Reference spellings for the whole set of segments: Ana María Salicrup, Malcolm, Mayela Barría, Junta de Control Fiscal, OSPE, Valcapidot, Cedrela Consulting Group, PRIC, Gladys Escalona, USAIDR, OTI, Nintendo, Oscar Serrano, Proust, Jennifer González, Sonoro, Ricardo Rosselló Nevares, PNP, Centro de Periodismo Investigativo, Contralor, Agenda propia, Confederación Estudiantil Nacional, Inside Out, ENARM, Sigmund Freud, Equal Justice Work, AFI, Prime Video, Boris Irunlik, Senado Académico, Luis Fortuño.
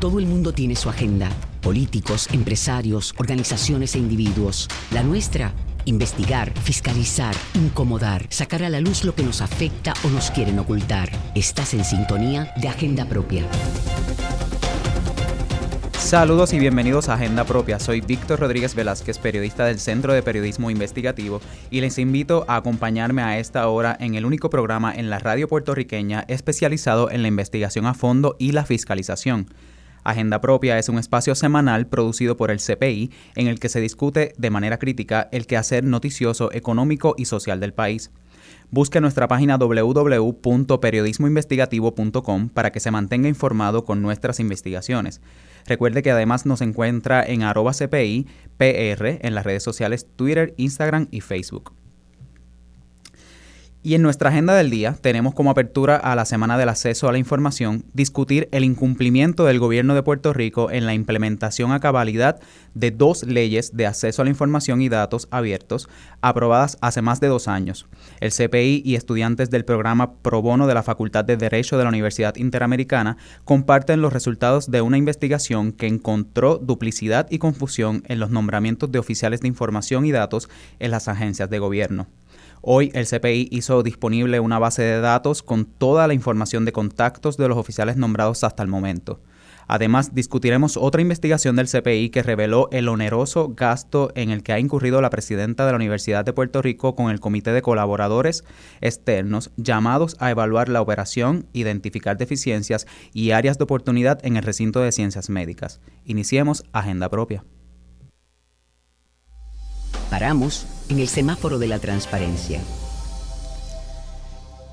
Todo el mundo tiene su agenda. Políticos, empresarios, organizaciones e individuos. La nuestra, investigar, fiscalizar, incomodar, sacar a la luz lo que nos afecta o nos quieren ocultar. Estás en sintonía de Agenda Propia. Saludos y bienvenidos a Agenda Propia. Soy Víctor Rodríguez Velázquez, periodista del Centro de Periodismo Investigativo, y les invito a acompañarme a esta hora en el único programa en la radio puertorriqueña especializado en la investigación a fondo y la fiscalización. Agenda Propia es un espacio semanal producido por el CPI en el que se discute de manera crítica el quehacer noticioso, económico y social del país. Busque nuestra página www.periodismoinvestigativo.com para que se mantenga informado con nuestras investigaciones. Recuerde que además nos encuentra en @CPIPR en las redes sociales Twitter, Instagram y Facebook. Y en nuestra agenda del día tenemos como apertura a la Semana del Acceso a la Información discutir el incumplimiento del gobierno de Puerto Rico en la implementación a cabalidad de 2 leyes de acceso a la información y datos abiertos aprobadas hace más de 2 años. El CPI y estudiantes del programa Pro Bono de la Facultad de Derecho de la Universidad Interamericana comparten los resultados de una investigación que encontró duplicidad y confusión en los nombramientos de oficiales de información y datos en las agencias de gobierno. Hoy el CPI hizo disponible una base de datos con toda la información de contactos de los oficiales nombrados hasta el momento. Además, discutiremos otra investigación del CPI que reveló el oneroso gasto en el que ha incurrido la presidenta de la Universidad de Puerto Rico con el Comité de Colaboradores Externos llamados a evaluar la operación, identificar deficiencias y áreas de oportunidad en el recinto de ciencias médicas. Iniciemos Agenda Propia. Paramos en el semáforo de la transparencia.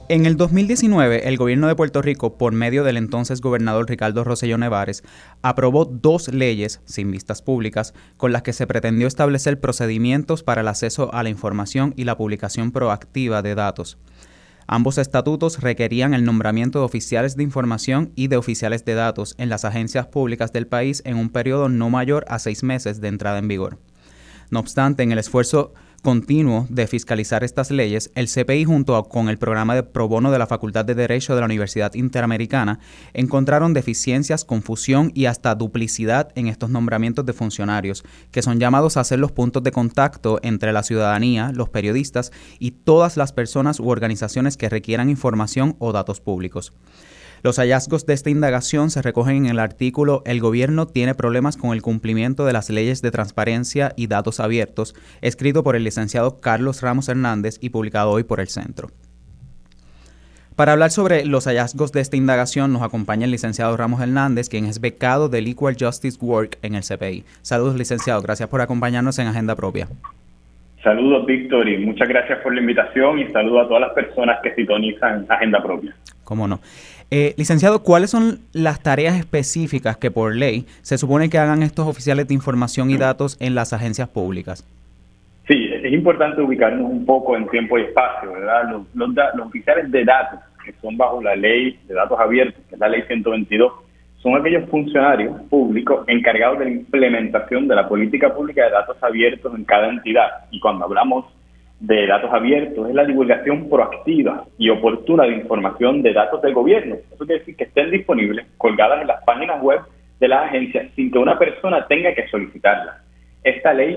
En el 2019, el gobierno de Puerto Rico, por medio del entonces gobernador Ricardo Rosselló Nevares, aprobó 2 leyes, sin vistas públicas, con las que se pretendió establecer procedimientos para el acceso a la información y la publicación proactiva de datos. Ambos estatutos requerían el nombramiento de oficiales de información y de oficiales de datos en las agencias públicas del país en un periodo no mayor a 6 meses de entrada en vigor. No obstante, en el esfuerzo continuo de fiscalizar estas leyes, el CPI junto con el programa de Pro Bono de la Facultad de Derecho de la Universidad Interamericana encontraron deficiencias, confusión y hasta duplicidad en estos nombramientos de funcionarios, que son llamados a ser los puntos de contacto entre la ciudadanía, los periodistas y todas las personas u organizaciones que requieran información o datos públicos. Los hallazgos de esta indagación se recogen en el artículo El gobierno tiene problemas con el cumplimiento de las leyes de transparencia y datos abiertos, escrito por el licenciado Carlos Ramos Hernández y publicado hoy por el Centro. Para hablar sobre los hallazgos de esta indagación nos acompaña el licenciado Ramos Hernández, quien es becado del Equal Justice Work en el CPI. Saludos, licenciado. Gracias por acompañarnos en Agenda Propia. Saludos, Víctor, y muchas gracias por la invitación y saludo a todas las personas que sintonizan Agenda Propia. Cómo no. Licenciado, ¿cuáles son las tareas específicas que por ley se supone que hagan estos oficiales de información y datos en las agencias públicas? Sí, es importante ubicarnos un poco en tiempo y espacio, ¿verdad? Los oficiales de datos, que son bajo la ley de datos abiertos, que es la ley 122, son aquellos funcionarios públicos encargados de la implementación de la política pública de datos abiertos en cada entidad. Y cuando hablamos de datos abiertos es la divulgación proactiva y oportuna de información de datos del gobierno. Eso quiere decir que estén disponibles, colgadas en las páginas web de las agencias, sin que una persona tenga que solicitarlas. Esta ley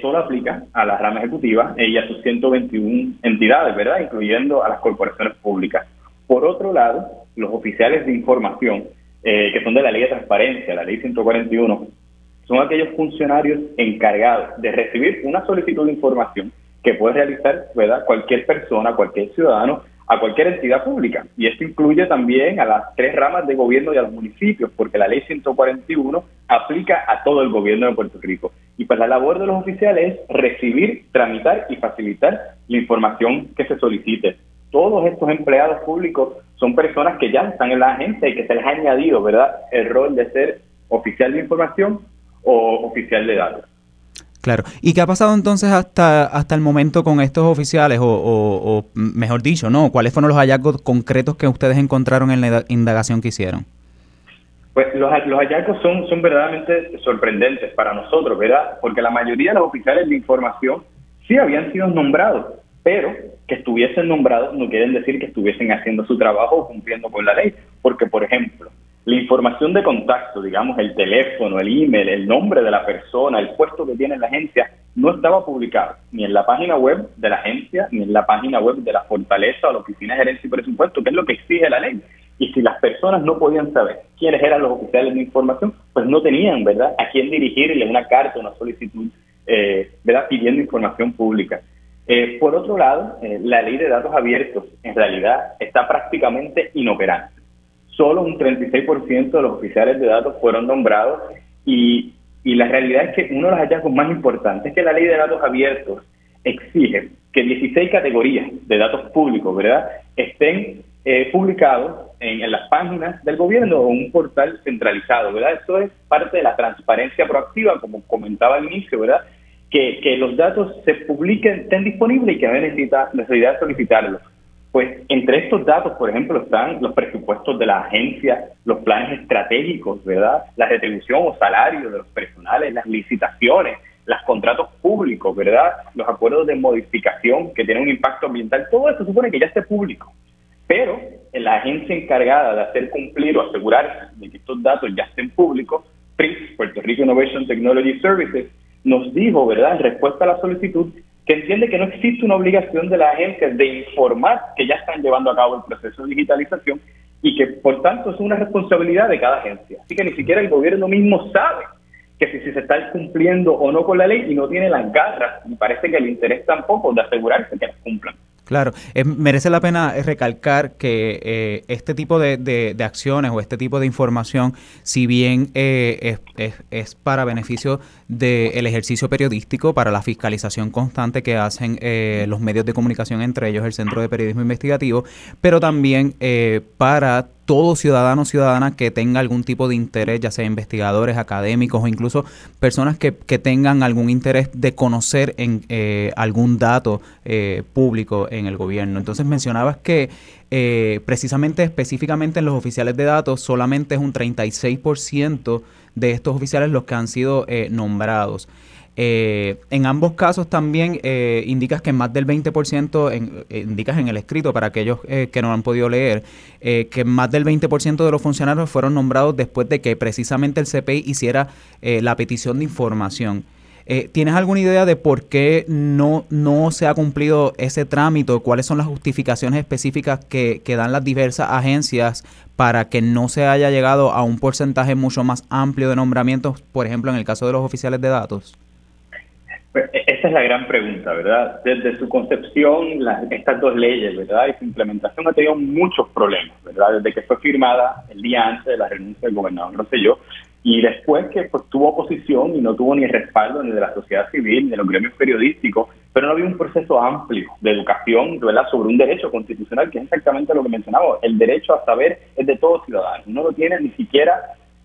solo aplica a la rama ejecutiva y a sus 121 entidades, ¿verdad?, incluyendo a las corporaciones públicas. Por otro lado, los oficiales de información, que son de la ley de transparencia, la ley 141, son aquellos funcionarios encargados de recibir una solicitud de información que puede realizar, ¿verdad?, cualquier persona, cualquier ciudadano, a cualquier entidad pública. Y esto incluye también a las 3 ramas de gobierno y a los municipios, porque la ley 141 aplica a todo el gobierno de Puerto Rico. Y pues la labor de los oficiales es recibir, tramitar y facilitar la información que se solicite. Todos estos empleados públicos son personas que ya están en la agencia y que se les ha añadido, ¿verdad?, el rol de ser oficial de información o oficial de datos. Claro. ¿Y qué ha pasado entonces hasta el momento con estos oficiales? O mejor dicho, ¿no? ¿Cuáles fueron los hallazgos concretos que ustedes encontraron en la indagación que hicieron? Pues los hallazgos son verdaderamente sorprendentes para nosotros, ¿verdad? Porque la mayoría de los oficiales de información sí habían sido nombrados, pero que estuviesen nombrados no quieren decir que estuviesen haciendo su trabajo o cumpliendo con la ley. Porque, por ejemplo, La información de contacto, digamos, el teléfono, el email, el nombre de la persona, el puesto que tiene la agencia, no estaba publicado ni en la página web de la agencia, ni en la página web de la Fortaleza o la Oficina de Gerencia y Presupuesto, que es lo que exige la ley. Y si las personas no podían saber quiénes eran los oficiales de información, pues no tenían, ¿verdad?, a quién dirigirle una carta, una solicitud, ¿verdad?, pidiendo información pública. Por otro lado, la ley de datos abiertos, en realidad, está prácticamente inoperante. Solo un 36% de los oficiales de datos fueron nombrados y la realidad es que uno de los hallazgos más importantes es que la ley de datos abiertos exige que 16 categorías de datos públicos, ¿verdad?, estén publicados en las páginas del gobierno o un portal centralizado, ¿verdad? Eso es parte de la transparencia proactiva, como comentaba al inicio, ¿verdad?, que los datos se publiquen, estén disponibles y que no haya necesidad de solicitarlos. Pues entre estos datos, por ejemplo, están los presupuestos de la agencia, los planes estratégicos, ¿verdad?, la retribución o salario de los personales, las licitaciones, los contratos públicos, ¿verdad?, los acuerdos de modificación que tienen un impacto ambiental. Todo eso supone que ya esté público, pero la agencia encargada de hacer cumplir o asegurarse de que estos datos ya estén públicos, PRIC, Puerto Rico Innovation Technology Services, nos dijo, ¿verdad?, en respuesta a la solicitud, que entiende que no existe una obligación de la agencia de informar que ya están llevando a cabo el proceso de digitalización y que, por tanto, es una responsabilidad de cada agencia. Así que ni siquiera el gobierno mismo sabe que si se está cumpliendo o no con la ley y no tiene las garras, y parece que le interesa tampoco de asegurarse que las cumplan. Claro, merece la pena recalcar que este tipo de acciones o este tipo de información, si bien es para beneficio del ejercicio periodístico, para la fiscalización constante que hacen los medios de comunicación, entre ellos el Centro de Periodismo Investigativo, pero también para todo ciudadano o ciudadana que tenga algún tipo de interés, ya sea investigadores, académicos o incluso personas que tengan algún interés de conocer en algún dato público en el gobierno. Entonces mencionabas que precisamente, específicamente en los oficiales de datos, solamente es un 36% de estos oficiales los que han sido nombrados. En ambos casos también indicas que más del 20%, indicas en el escrito para aquellos que no han podido leer, que más del 20% de los funcionarios fueron nombrados después de que precisamente el CPI hiciera la petición de información. ¿Tienes alguna idea de por qué no se ha cumplido ese trámite? ¿Cuáles son las justificaciones específicas que dan las diversas agencias para que no se haya llegado a un porcentaje mucho más amplio de nombramientos, por ejemplo, en el caso de los oficiales de datos? Esa es la gran pregunta, ¿verdad? Desde su concepción, estas dos leyes, ¿verdad?, y su implementación ha tenido muchos problemas, ¿verdad? Desde que fue firmada el día antes de la renuncia del gobernador Rosselló y después que pues, tuvo oposición y no tuvo ni respaldo ni de la sociedad civil ni de los gremios periodísticos, pero no había un proceso amplio de educación, ¿verdad?, sobre un derecho constitucional que es exactamente lo que mencionaba. El derecho a saber es de todo ciudadano. No lo tiene ni siquiera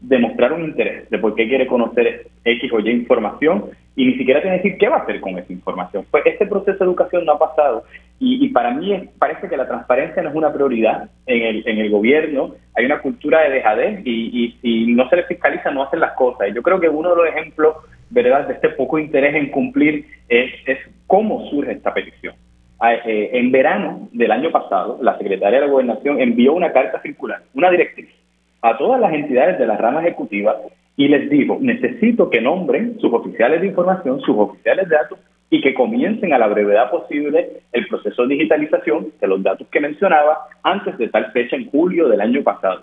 demostrar un interés de por qué quiere conocer X o Y información y ni siquiera tiene que decir qué va a hacer con esa información. Pues este proceso de educación no ha pasado y para mí parece que la transparencia no es una prioridad en el gobierno. Hay una cultura de dejadez y si no se le fiscaliza no hacen las cosas. Y yo creo que uno de los ejemplos, ¿verdad?, de este poco interés en cumplir es cómo surge esta petición. En verano del año pasado, la Secretaría de la Gobernación envió una carta circular, una directriz, a todas las entidades de la rama ejecutiva y les digo, necesito que nombren sus oficiales de información, sus oficiales de datos y que comiencen a la brevedad posible el proceso de digitalización de los datos que mencionaba antes de tal fecha en julio del año pasado.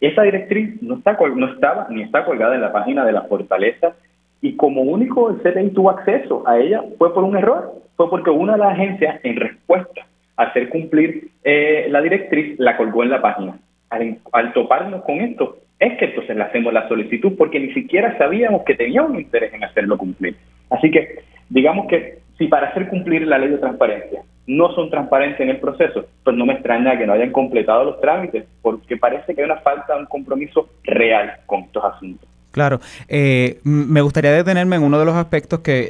Esa directriz no estaba ni está colgada en la página de la Fortaleza y como único el CPI tuvo acceso a ella fue por un error, fue porque una de las agencias en respuesta a hacer cumplir la directriz la colgó en la página. Al toparnos con esto, es que entonces le hacemos la solicitud porque ni siquiera sabíamos que tenía un interés en hacerlo cumplir. Así que, digamos que si para hacer cumplir la ley de transparencia no son transparentes en el proceso, pues no me extraña que no hayan completado los trámites porque parece que hay una falta de un compromiso real con estos asuntos. Claro. Me gustaría detenerme en uno de los aspectos que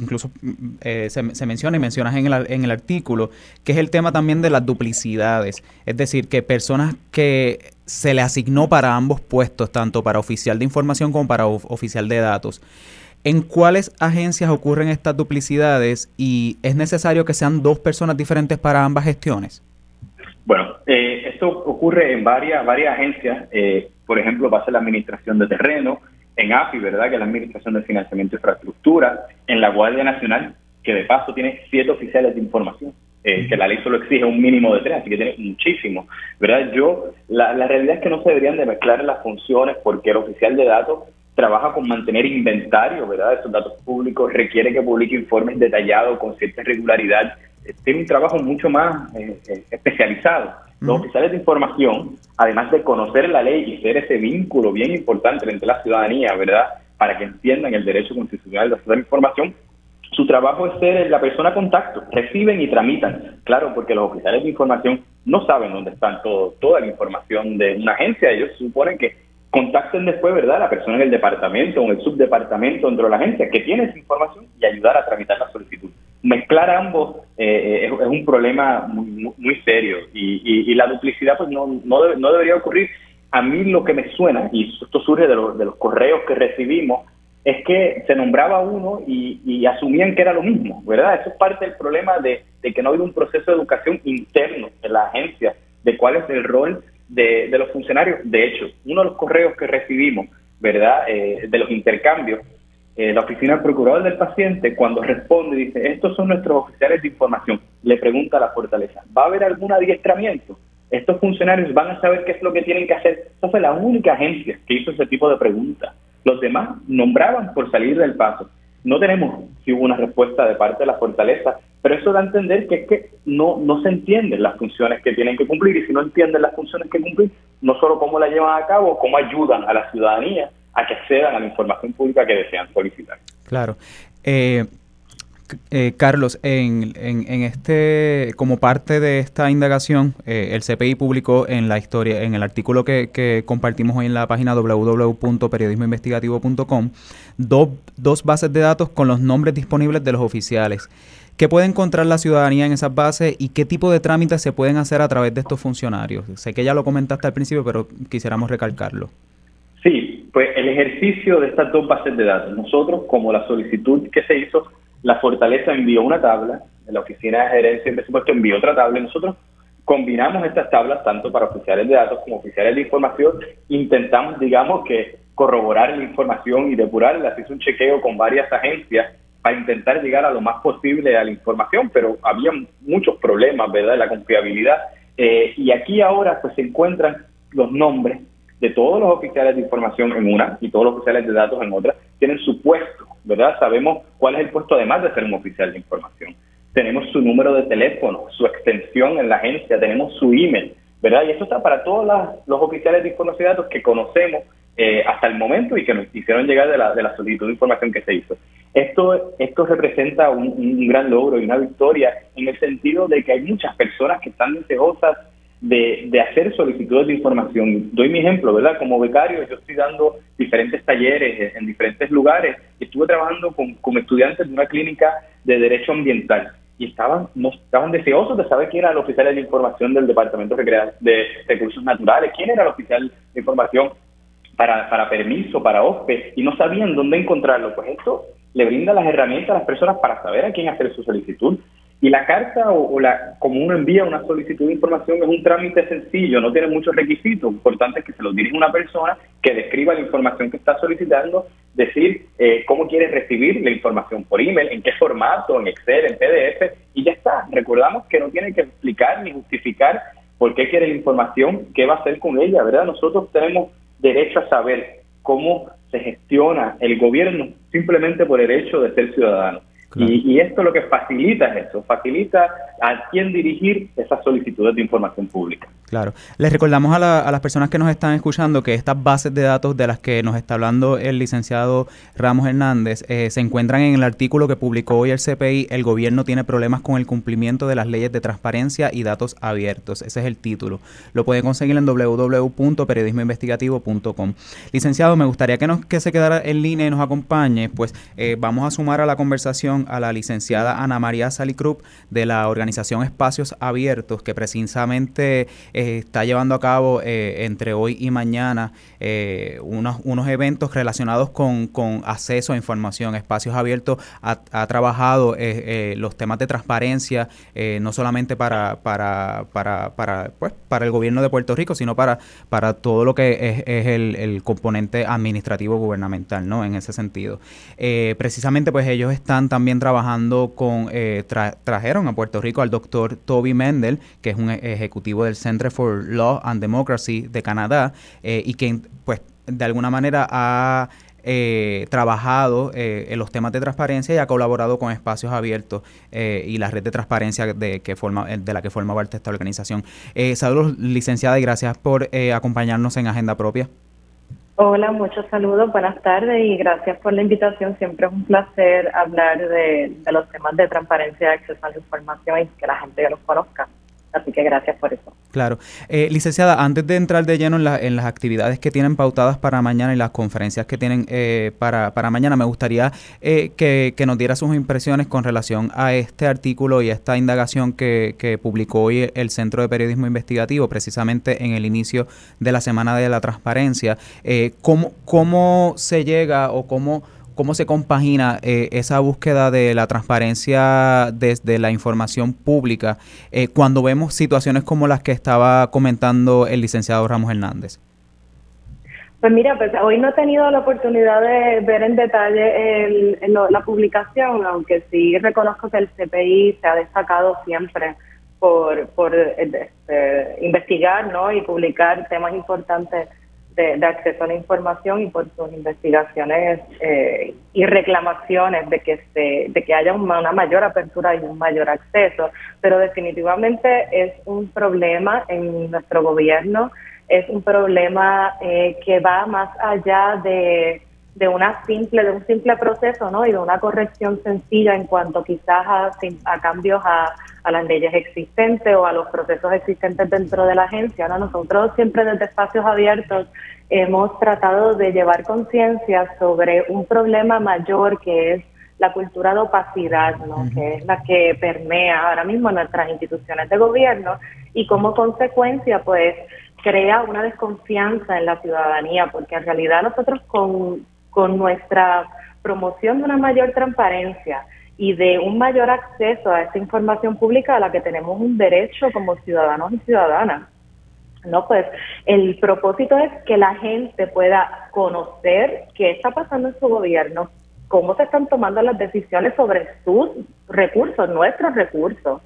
incluso se menciona y mencionas en el artículo, que es el tema también de las duplicidades. Es decir, que personas que se le asignó para ambos puestos, tanto para oficial de información como para oficial de datos. ¿En cuáles agencias ocurren estas duplicidades y es necesario que sean dos personas diferentes para ambas gestiones? Bueno, esto ocurre en varias agencias. Por ejemplo, pasa en la administración de terreno, en AFI, ¿verdad?, que es la administración de financiamiento e infraestructura, en la Guardia Nacional, que de paso tiene 7 oficiales de información, que la ley solo exige un mínimo de 3, así que tiene muchísimo, ¿verdad? La realidad es que no se deberían de mezclar las funciones, porque el oficial de datos trabaja con mantener inventario, ¿verdad?, de esos datos públicos, requiere que publique informes detallados con cierta regularidad, tiene un trabajo mucho más especializado. Los oficiales de información, además de conocer la ley y ser ese vínculo bien importante entre la ciudadanía, ¿verdad?, para que entiendan el derecho constitucional de acceso a la información, su trabajo es ser la persona contacto, reciben y tramitan. Claro, porque los oficiales de información no saben dónde está toda la información de una agencia. Ellos suponen que contacten después, ¿verdad?, la persona en el departamento o en el subdepartamento dentro de la agencia que tiene esa información y ayudar a tramitar la solicitud. Mezclar ambos es un problema muy, muy serio y la duplicidad pues no debería ocurrir. A mí lo que me suena, y esto surge de los correos que recibimos, es que se nombraba uno y asumían que era lo mismo, ¿verdad? Eso es parte del problema de que no hay un proceso de educación interno en la agencia de cuál es el rol de los funcionarios. De hecho, uno de los correos que recibimos, ¿verdad?, de los intercambios, la oficina del procurador del paciente, cuando responde, dice: estos son nuestros oficiales de información, le pregunta a la fortaleza, ¿va a haber algún adiestramiento? ¿Estos funcionarios van a saber qué es lo que tienen que hacer? Esa fue la única agencia que hizo ese tipo de preguntas. Los demás nombraban por salir del paso. No tenemos, si hubo una respuesta de parte de la fortaleza, pero eso da a entender que es que no se entienden las funciones que tienen que cumplir, y si no entienden las funciones que cumplir, no solo cómo las llevan a cabo, cómo ayudan a la ciudadanía a que accedan a la información pública que desean solicitar. Claro. Carlos, en este, como parte de esta indagación, el CPI publicó en la historia, en el artículo que compartimos hoy en la página www.periodismoinvestigativo.com, dos bases de datos con los nombres disponibles de los oficiales. ¿Qué puede encontrar la ciudadanía en esas bases y qué tipo de trámites se pueden hacer a través de estos funcionarios? Sé que ya lo comentaste al principio, pero quisiéramos recalcarlo. Sí, pues el ejercicio de estas dos bases de datos. Nosotros, como la solicitud que se hizo, la Fortaleza envió una tabla, la Oficina de Gerencia y Presupuesto envió otra tabla, y nosotros combinamos estas tablas tanto para oficiales de datos como oficiales de información, intentamos, digamos, que corroborar la información y depurarla, se hizo un chequeo con varias agencias para intentar llegar a lo más posible a la información, pero había muchos problemas, ¿verdad?, de la confiabilidad, y aquí ahora pues se encuentran los nombres de todos los oficiales de información en una y todos los oficiales de datos en otra, tienen su puesto, ¿verdad? Sabemos cuál es el puesto además de ser un oficial de información. Tenemos su número de teléfono, su extensión en la agencia, tenemos su email, ¿verdad? Y eso está para todos los oficiales de información de datos que conocemos hasta el momento y que nos hicieron llegar de la solicitud de información que se hizo. Esto representa un gran logro y una victoria en el sentido de que hay muchas personas que están deseosas de hacer solicitudes de información. Doy mi ejemplo, ¿verdad? Como becario yo estoy dando diferentes talleres en diferentes lugares. Estuve trabajando con estudiantes de una clínica de derecho ambiental y estaban deseosos de saber quién era el oficial de información del Departamento de Recursos Naturales, quién era el oficial de información para permiso, para OSPE, y no sabían dónde encontrarlo. Pues esto le brinda las herramientas a las personas para saber a quién hacer su solicitud. Y la carta como uno envía una solicitud de información es un trámite sencillo, no tiene muchos requisitos. Lo importante es que se los dirija una persona que describa la información que está solicitando, decir cómo quiere recibir la información por email, en qué formato, en Excel, en PDF, y ya está. Recordamos que no tiene que explicar ni justificar por qué quiere la información, qué va a hacer con ella, ¿verdad? Nosotros tenemos derecho a saber cómo se gestiona el gobierno simplemente por el hecho de ser ciudadanos. Claro. Y esto lo que facilita a quién dirigir esas solicitudes de información pública. Claro. Les recordamos a las personas que nos están escuchando que estas bases de datos de las que nos está hablando el licenciado Ramos Hernández se encuentran en el artículo que publicó hoy el CPI, El gobierno tiene problemas con el cumplimiento de las leyes de transparencia y datos abiertos. Ese es el título. Lo pueden conseguir en www.periodismoinvestigativo.com. Licenciado, me gustaría que se quedara en línea y nos acompañe. Pues vamos a sumar a la conversación a la licenciada Ana María Salicrup de la organización Espacios Abiertos, que precisamente está llevando a cabo entre hoy y mañana unos eventos relacionados con acceso a información. Espacios Abiertos ha trabajado los temas de transparencia, no solamente para el gobierno de Puerto Rico, sino para todo lo que es el componente administrativo gubernamental, ¿no? En ese sentido. Precisamente, pues ellos están también trabajando con, trajeron a Puerto Rico al doctor Toby Mendel, que es un ejecutivo del Centre for Law and Democracy de Canadá, y que pues de alguna manera ha trabajado en los temas de transparencia y ha colaborado con Espacios Abiertos y la red de transparencia de la que forma parte esta organización. Saludos, licenciada, y gracias por acompañarnos en Agenda Propia. Hola, muchos saludos, buenas tardes y gracias por la invitación. Siempre es un placer hablar de los temas de transparencia, de acceso a la información y que la gente ya los conozca. Así que gracias por eso. Claro. Licenciada, antes de entrar de lleno en las actividades que tienen pautadas para mañana y las conferencias que tienen para mañana, me gustaría que nos diera sus impresiones con relación a este artículo y a esta indagación que publicó hoy el Centro de Periodismo Investigativo, precisamente en el inicio de la Semana de la Transparencia. ¿Cómo se llega o ¿Cómo se compagina esa búsqueda de la transparencia desde la información pública cuando vemos situaciones como las que estaba comentando el licenciado Ramos Hernández? Pues mira, pues hoy no he tenido la oportunidad de ver en detalle la publicación, aunque sí reconozco que el CPI se ha destacado siempre por investigar, ¿no? Y publicar temas importantes de acceso a la información y por sus investigaciones y reclamaciones de que haya una mayor apertura y un mayor acceso. Pero definitivamente es un problema en nuestro gobierno, es un problema que va más allá de un simple proceso, ¿no? Y de una corrección sencilla en cuanto quizás a cambios a las leyes existentes o a los procesos existentes dentro de la agencia, ¿no? Nosotros siempre desde Espacios Abiertos hemos tratado de llevar conciencia sobre un problema mayor que es la cultura de opacidad, ¿no? Uh-huh. Que es la que permea ahora mismo nuestras instituciones de gobierno y como consecuencia pues crea una desconfianza en la ciudadanía, porque en realidad nosotros con nuestra promoción de una mayor transparencia y de un mayor acceso a esa información pública a la que tenemos un derecho como ciudadanos y ciudadanas, ¿no? Pues el propósito es que la gente pueda conocer qué está pasando en su gobierno, cómo se están tomando las decisiones sobre sus recursos, nuestros recursos,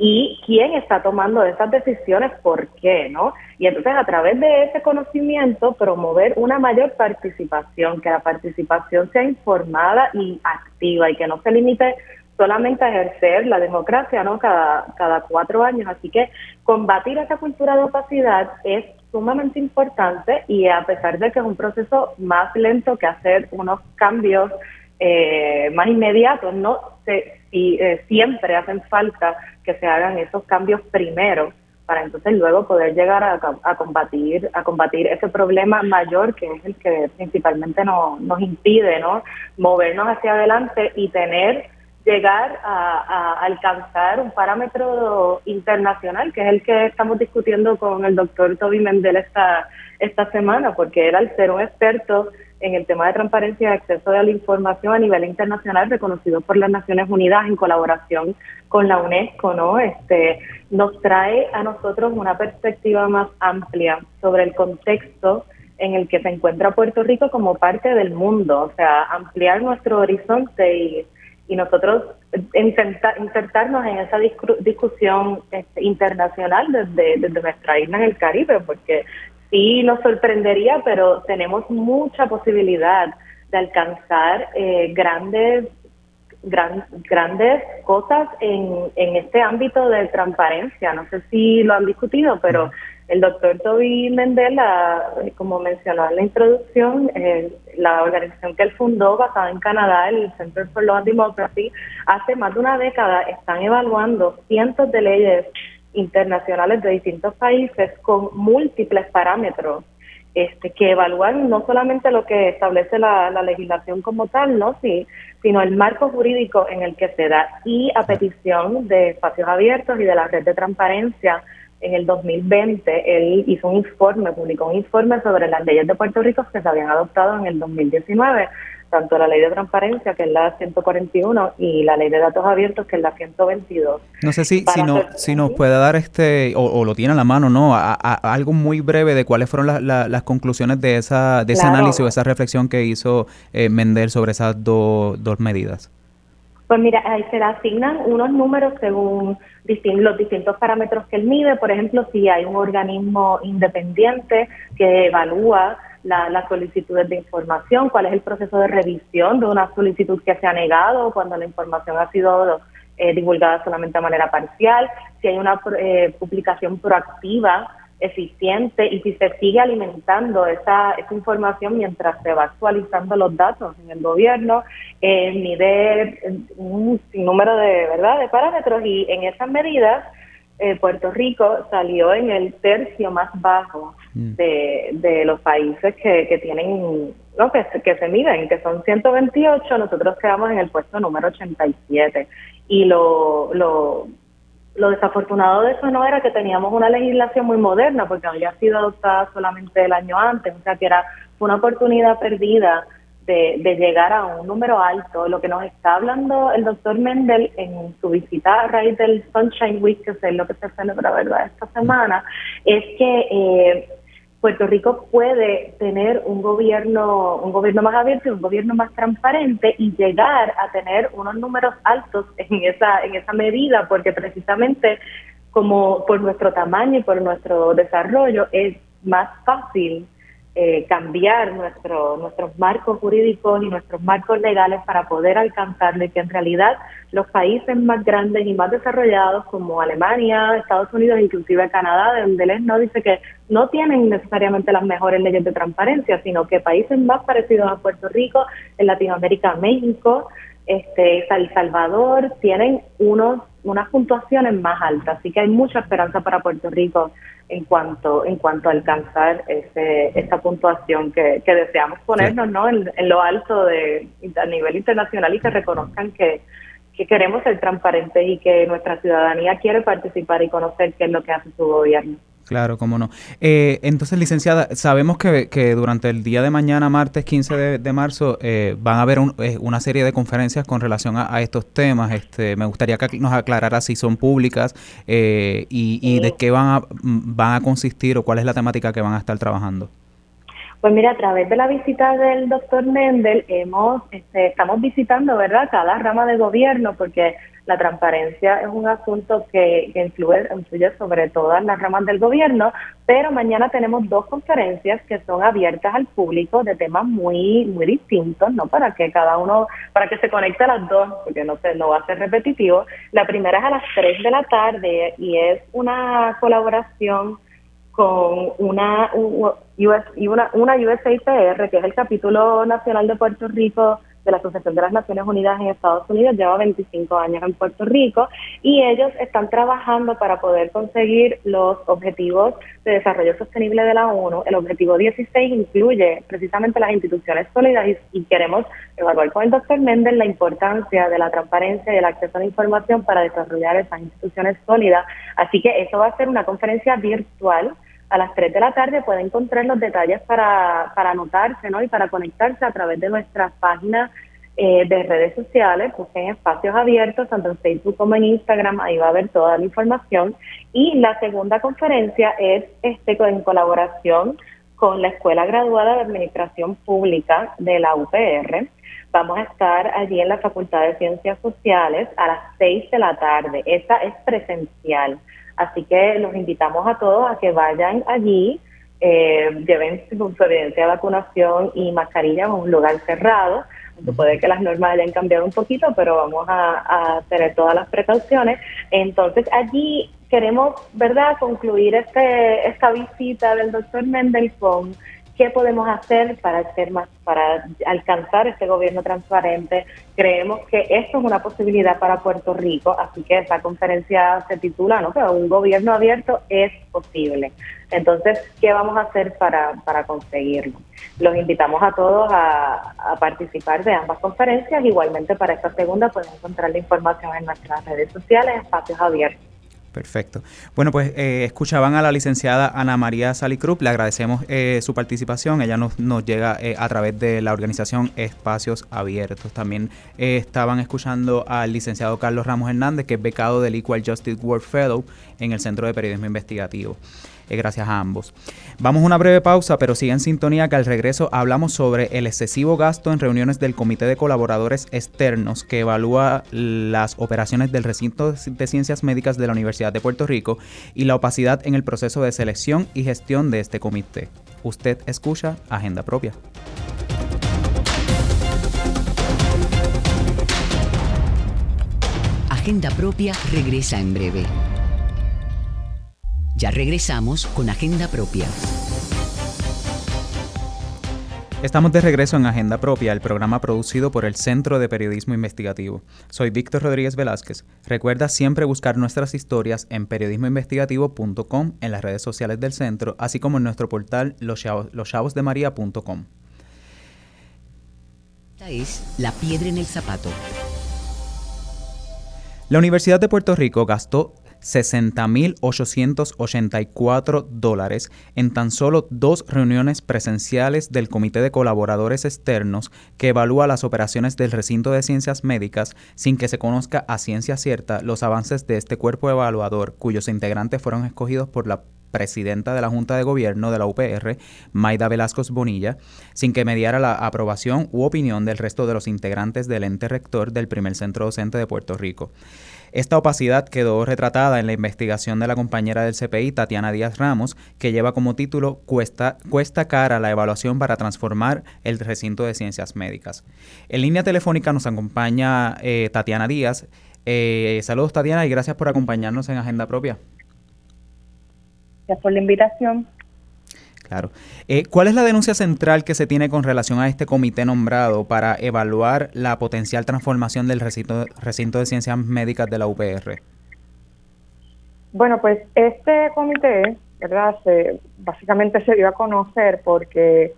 y quién está tomando esas decisiones, por qué, ¿no? Y entonces a través de ese conocimiento promover una mayor participación, que la participación sea informada y activa y que no se limite solamente a ejercer la democracia, ¿no? Cada 4 años. Así que combatir esa cultura de opacidad es sumamente importante y a pesar de que es un proceso más lento que hacer unos cambios más inmediatos, ¿no? Siempre hacen falta que se hagan esos cambios primero para entonces luego poder llegar a combatir ese problema mayor que es el que principalmente nos impide, ¿no? Movernos hacia adelante y llegar a alcanzar un parámetro internacional, que es el que estamos discutiendo con el doctor Toby Mendel esta semana, porque él, al ser un experto en el tema de transparencia y acceso a la información a nivel internacional reconocido por las Naciones Unidas en colaboración con la UNESCO, ¿no? Nos trae a nosotros una perspectiva más amplia sobre el contexto en el que se encuentra Puerto Rico como parte del mundo, o sea, ampliar nuestro horizonte y nosotros insertarnos en esa discusión internacional desde nuestra isla en el Caribe, porque sí, nos sorprendería, pero tenemos mucha posibilidad de alcanzar grandes cosas en este ámbito de transparencia. No sé si lo han discutido, pero el doctor Toby Mendel, como mencionó en la introducción, la organización que él fundó, basada en Canadá, el Centre for Law and Democracy, hace más de una década están evaluando cientos de leyes internacionales de distintos países con múltiples parámetros que evalúan no solamente lo que establece la legislación como tal, ¿no? Sí, sino el marco jurídico en el que se da, y a petición de Espacios Abiertos y de la Red de Transparencia en el 2020 él hizo un informe, publicó un informe sobre las leyes de Puerto Rico que se habían adoptado en el 2019, tanto la ley de transparencia, que es la 141, y la ley de datos abiertos, que es la 122. No sé si nos puede dar o lo tiene a la mano, ¿no? Algo muy breve de cuáles fueron las conclusiones de ese análisis o esa reflexión que hizo Mendel sobre esas dos medidas. Pues mira, ahí se le asignan unos números según los distintos parámetros que él mide. Por ejemplo, si hay un organismo independiente que evalúa las solicitudes de información, cuál es el proceso de revisión de una solicitud que se ha negado cuando la información ha sido divulgada solamente de manera parcial, si hay una publicación proactiva, eficiente, y si se sigue alimentando esa información mientras se va actualizando los datos en el gobierno. Mide un sinnúmero de parámetros, y en esas medidas Puerto Rico salió en el tercio más bajo de los países que tienen, ¿no?, que se miden, que son 128, nosotros quedamos en el puesto número 87, y lo desafortunado de eso no era que teníamos una legislación muy moderna, porque había sido adoptada solamente el año antes, o sea que era una oportunidad perdida de llegar a un número alto. Lo que nos está hablando el doctor Mendel en su visita a raíz del Sunshine Week, que es lo que se celebra, ¿verdad?, esta semana, es que Puerto Rico puede tener un gobierno más abierto y un gobierno más transparente, y llegar a tener unos números altos en esa medida, porque precisamente como por nuestro tamaño y por nuestro desarrollo es más fácil cambiar nuestros marcos jurídicos y nuestros marcos legales para poder alcanzarlo, y que en realidad los países más grandes y más desarrollados, como Alemania, Estados Unidos, inclusive Canadá, de donde él no dice que no tienen necesariamente las mejores leyes de transparencia, sino que países más parecidos a Puerto Rico, en Latinoamérica, México, El Salvador, tienen unas puntuaciones más altas. Así que hay mucha esperanza para Puerto Rico en cuanto a alcanzar esa puntuación que deseamos ponernos, sí, ¿no?, en lo alto a nivel internacional, y que reconozcan que queremos ser transparentes y que nuestra ciudadanía quiere participar y conocer qué es lo que hace su gobierno. Claro, cómo no. Entonces, licenciada, sabemos que durante el día de mañana, martes 15 de marzo, van a haber una serie de conferencias con relación a estos temas. Me gustaría que nos aclarara si son públicas y de qué van a consistir, o cuál es la temática que van a estar trabajando. Pues mira, a través de la visita del doctor Mendel estamos visitando, ¿verdad?, cada rama de gobierno, porque la transparencia es un asunto que influye sobre todas las ramas del gobierno, pero mañana tenemos dos conferencias que son abiertas al público, de temas muy muy distintos, ¿no?, para que se conecte a las dos, porque no va a ser repetitivo. La primera es a las 3 de la tarde y es una colaboración con una USAIDR, que es el capítulo nacional de Puerto Rico de la Asociación de las Naciones Unidas en Estados Unidos. Lleva 25 años en Puerto Rico, y ellos están trabajando para poder conseguir los Objetivos de Desarrollo Sostenible de la ONU. El objetivo 16 incluye precisamente las instituciones sólidas, y queremos evaluar con el doctor Mendel la importancia de la transparencia y el acceso a la información para desarrollar esas instituciones sólidas. Así que eso va a ser una conferencia virtual a las 3 de la tarde. Pueden encontrar los detalles para anotarse, ¿no?, y para conectarse a través de nuestras páginas de redes sociales, pues en Espacios Abiertos, tanto en Facebook como en Instagram. Ahí va a haber toda la información. Y la segunda conferencia es en colaboración con la Escuela Graduada de Administración Pública de la UPR. Vamos a estar allí en la Facultad de Ciencias Sociales a las 6 de la tarde. Esa es presencial. Así que los invitamos a todos a que vayan allí, lleven su evidencia de vacunación y mascarilla en un lugar cerrado. Puede que las normas hayan cambiado un poquito, pero vamos a tener todas las precauciones. Entonces allí queremos, ¿verdad?, concluir esta visita del doctor Mendel con qué podemos hacer para alcanzar este gobierno transparente. Creemos que esto es una posibilidad para Puerto Rico, así que esta conferencia se titula, ¿no?, que un gobierno abierto es posible. Entonces, ¿qué vamos a hacer para conseguirlo? Los invitamos a todos a participar de ambas conferencias. Igualmente, para esta segunda pueden encontrar la información en nuestras redes sociales, Espacios Abiertos. Perfecto. Bueno, pues escuchaban a la licenciada Ana María Salicrup. Le agradecemos su participación. Ella nos llega a través de la organización Espacios Abiertos. También estaban escuchando al licenciado Carlos Ramos Hernández, que es becado del Equal Justice Work Fellow en el Centro de Periodismo Investigativo. Gracias a ambos. Vamos a una breve pausa, pero sigue en sintonía, que al regreso hablamos sobre el excesivo gasto en reuniones del Comité de Colaboradores Externos que evalúa las operaciones del Recinto de Ciencias Médicas de la Universidad de Puerto Rico y la opacidad en el proceso de selección y gestión de este comité. Usted escucha Agenda Propia. Agenda Propia regresa en breve. Ya regresamos con Agenda Propia. Estamos de regreso en Agenda Propia, el programa producido por el Centro de Periodismo Investigativo. Soy Víctor Rodríguez Velázquez. Recuerda siempre buscar nuestras historias en periodismoinvestigativo.com, en las redes sociales del centro, así como en nuestro portal loschavosdemaria.com. Esta es la piedra en el zapato. La Universidad de Puerto Rico gastó $60,884 en tan solo 2 reuniones presenciales del Comité de Colaboradores Externos que evalúa las operaciones del Recinto de Ciencias Médicas sin que se conozca a ciencia cierta los avances de este cuerpo evaluador, cuyos integrantes fueron escogidos por la presidenta de la Junta de Gobierno de la UPR, Mayda Velasco Bonilla, sin que mediara la aprobación u opinión del resto de los integrantes del ente rector del primer centro docente de Puerto Rico. Esta opacidad quedó retratada en la investigación de la compañera del CPI, Tatiana Díaz Ramos, que lleva como título Cuesta cara la evaluación para transformar el Recinto de Ciencias Médicas. En línea telefónica nos acompaña Tatiana Díaz. Saludos, Tatiana, y gracias por acompañarnos en Agenda Propia. Gracias por la invitación. Claro. ¿Cuál es la denuncia central que se tiene con relación a este comité nombrado para evaluar la potencial transformación del recinto de Ciencias Médicas de la UPR? Bueno, pues este comité, ¿verdad? Básicamente se dio a conocer porque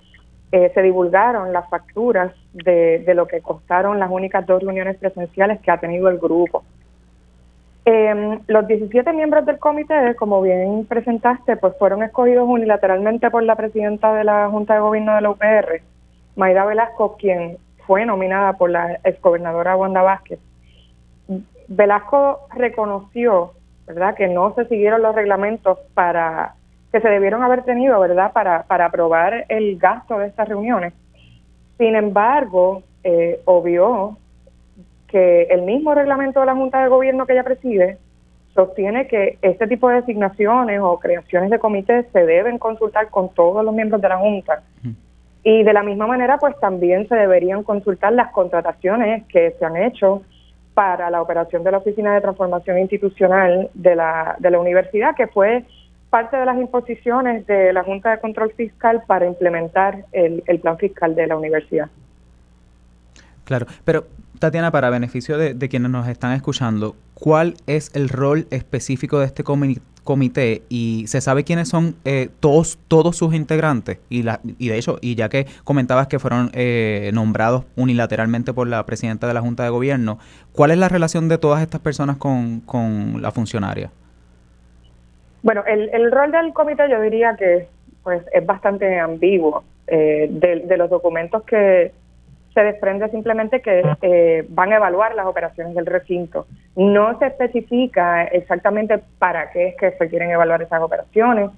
se divulgaron las facturas de lo que costaron las únicas 2 reuniones presenciales que ha tenido el grupo. Los 17 miembros del comité, como bien presentaste, pues fueron escogidos unilateralmente por la presidenta de la Junta de Gobierno de la UPR, Mayda Velasco, quien fue nominada por la exgobernadora Wanda Vázquez. Velasco reconoció, ¿verdad?, que no se siguieron los reglamentos para que se debieron haber tenido, ¿verdad?, para aprobar el gasto de estas reuniones. Sin embargo, obvió que el mismo reglamento de la Junta de Gobierno que ella preside sostiene que este tipo de designaciones o creaciones de comités se deben consultar con todos los miembros de la Junta. Y de la misma manera, pues también se deberían consultar las contrataciones que se han hecho para la operación de la Oficina de Transformación Institucional de la Universidad, que fue parte de las imposiciones de la Junta de Control Fiscal para implementar el plan fiscal de la universidad. Claro, pero Tatiana, para beneficio de quienes nos están escuchando, ¿cuál es el rol específico de este comité? ¿Y se sabe quiénes son todos sus integrantes? Y de hecho, ya que comentabas que fueron nombrados unilateralmente por la presidenta de la Junta de Gobierno, ¿cuál es la relación de todas estas personas con la funcionaria? Bueno, el rol del comité yo diría que pues es bastante ambiguo. De los documentos que se desprende simplemente que van a evaluar las operaciones del recinto. No se especifica exactamente para qué es que se quieren evaluar esas operaciones,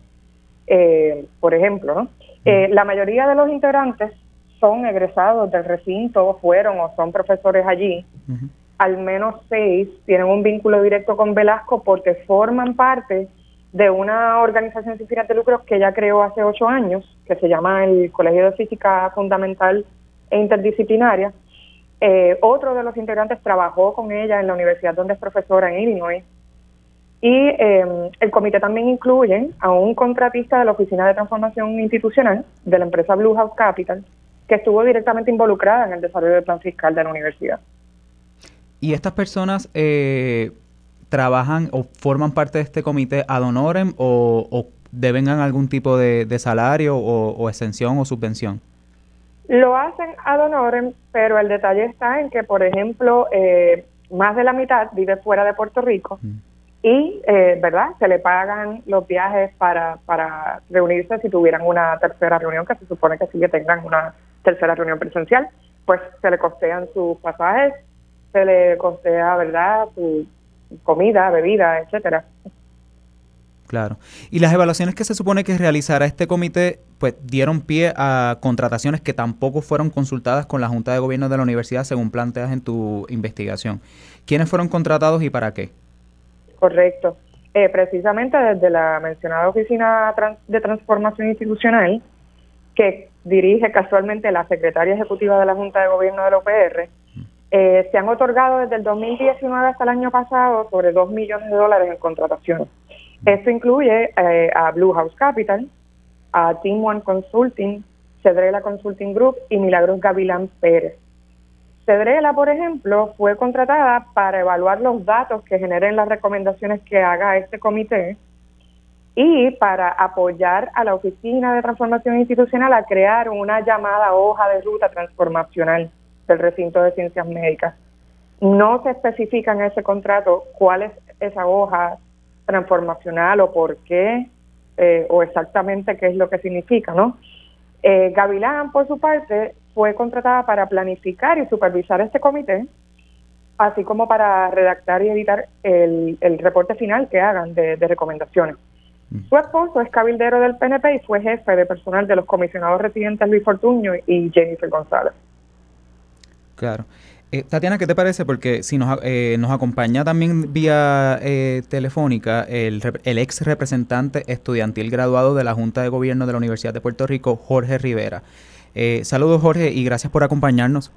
por ejemplo, ¿no? La mayoría de los integrantes son egresados del recinto, fueron o son profesores allí. Al menos 6 tienen un vínculo directo con Velasco porque forman parte de una organización sin fines de lucro que ella creó hace 8 años, que se llama el Colegio de Física Fundamental E interdisciplinaria. Otro de los integrantes trabajó con ella en la universidad donde es profesora, en Illinois. Y el comité también incluye a un contratista de la Oficina de Transformación Institucional de la empresa Blue House Capital, que estuvo directamente involucrada en el desarrollo del plan fiscal de la universidad. ¿Y estas personas trabajan o forman parte de este comité ad honorem o devengan algún tipo de salario o exención o subvención? Lo hacen ad honorem, pero el detalle está en que, por ejemplo, más de la mitad vive fuera de Puerto Rico y ¿verdad? Se le pagan los viajes para reunirse si tuvieran una tercera reunión, que se supone que sí que tengan una tercera reunión presencial, pues se le costean sus pasajes, se le costea, ¿verdad?, su comida, bebida, etcétera. Claro. Y las evaluaciones que se supone que realizará este comité, pues dieron pie a contrataciones que tampoco fueron consultadas con la Junta de Gobierno de la Universidad, según planteas en tu investigación. ¿Quiénes fueron contratados y para qué? Correcto. Precisamente desde la mencionada Oficina de Transformación Institucional, que dirige casualmente la Secretaria Ejecutiva de la Junta de Gobierno de la UPR, se han otorgado desde el 2019 hasta el año pasado sobre $2 millones en contrataciones. Esto incluye a Blue House Capital, a Team One Consulting, Cedrela Consulting Group y Milagros Gavilán Pérez. Cedrela, por ejemplo, fue contratada para evaluar los datos que generen las recomendaciones que haga este comité y para apoyar a la Oficina de Transformación Institucional a crear una llamada hoja de ruta transformacional del recinto de ciencias médicas. No se especifica en ese contrato cuál es esa hoja transformacional o por qué o exactamente qué es lo que significa, ¿no? Gavilán, por su parte, fue contratada para planificar y supervisar este comité, así como para redactar y editar el reporte final que hagan de recomendaciones. Su esposo es cabildero del PNP y fue jefe de personal de los comisionados residentes Luis Fortuño y Jennifer González. Claro. Tatiana, ¿qué te parece? Porque si nos acompaña también vía telefónica el ex representante estudiantil graduado de la Junta de Gobierno de la Universidad de Puerto Rico, Jorge Rivera. Saludos, Jorge, y gracias por acompañarnos.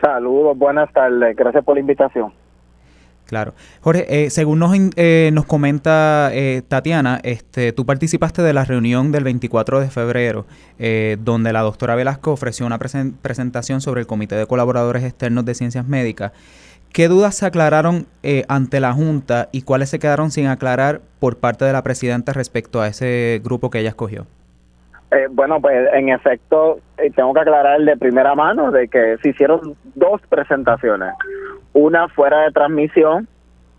Saludos, buenas tardes. Gracias por la invitación. Claro. Jorge, según nos comenta Tatiana, tú participaste de la reunión del 24 de febrero, donde la doctora Velasco ofreció una presentación sobre el Comité de Colaboradores Externos de Ciencias Médicas. ¿Qué dudas se aclararon ante la Junta y cuáles se quedaron sin aclarar por parte de la presidenta respecto a ese grupo que ella escogió? Bueno, pues en efecto, tengo que aclarar de primera mano de que se hicieron dos presentaciones. Una fuera de transmisión,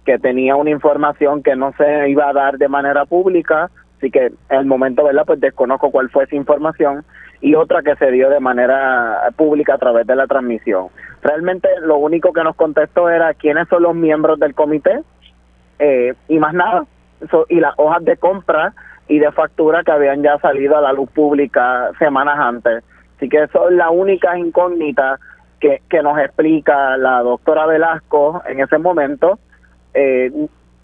que tenía una información que no se iba a dar de manera pública, así que en el momento, ¿verdad?, pues desconozco cuál fue esa información, y otra que se dio de manera pública a través de la transmisión. Realmente lo único que nos contestó era quiénes son los miembros del comité, y más nada, y las hojas de compra y de factura que habían ya salido a la luz pública semanas antes. Así que eso es la única incógnita que nos explica la doctora Velasco en ese momento,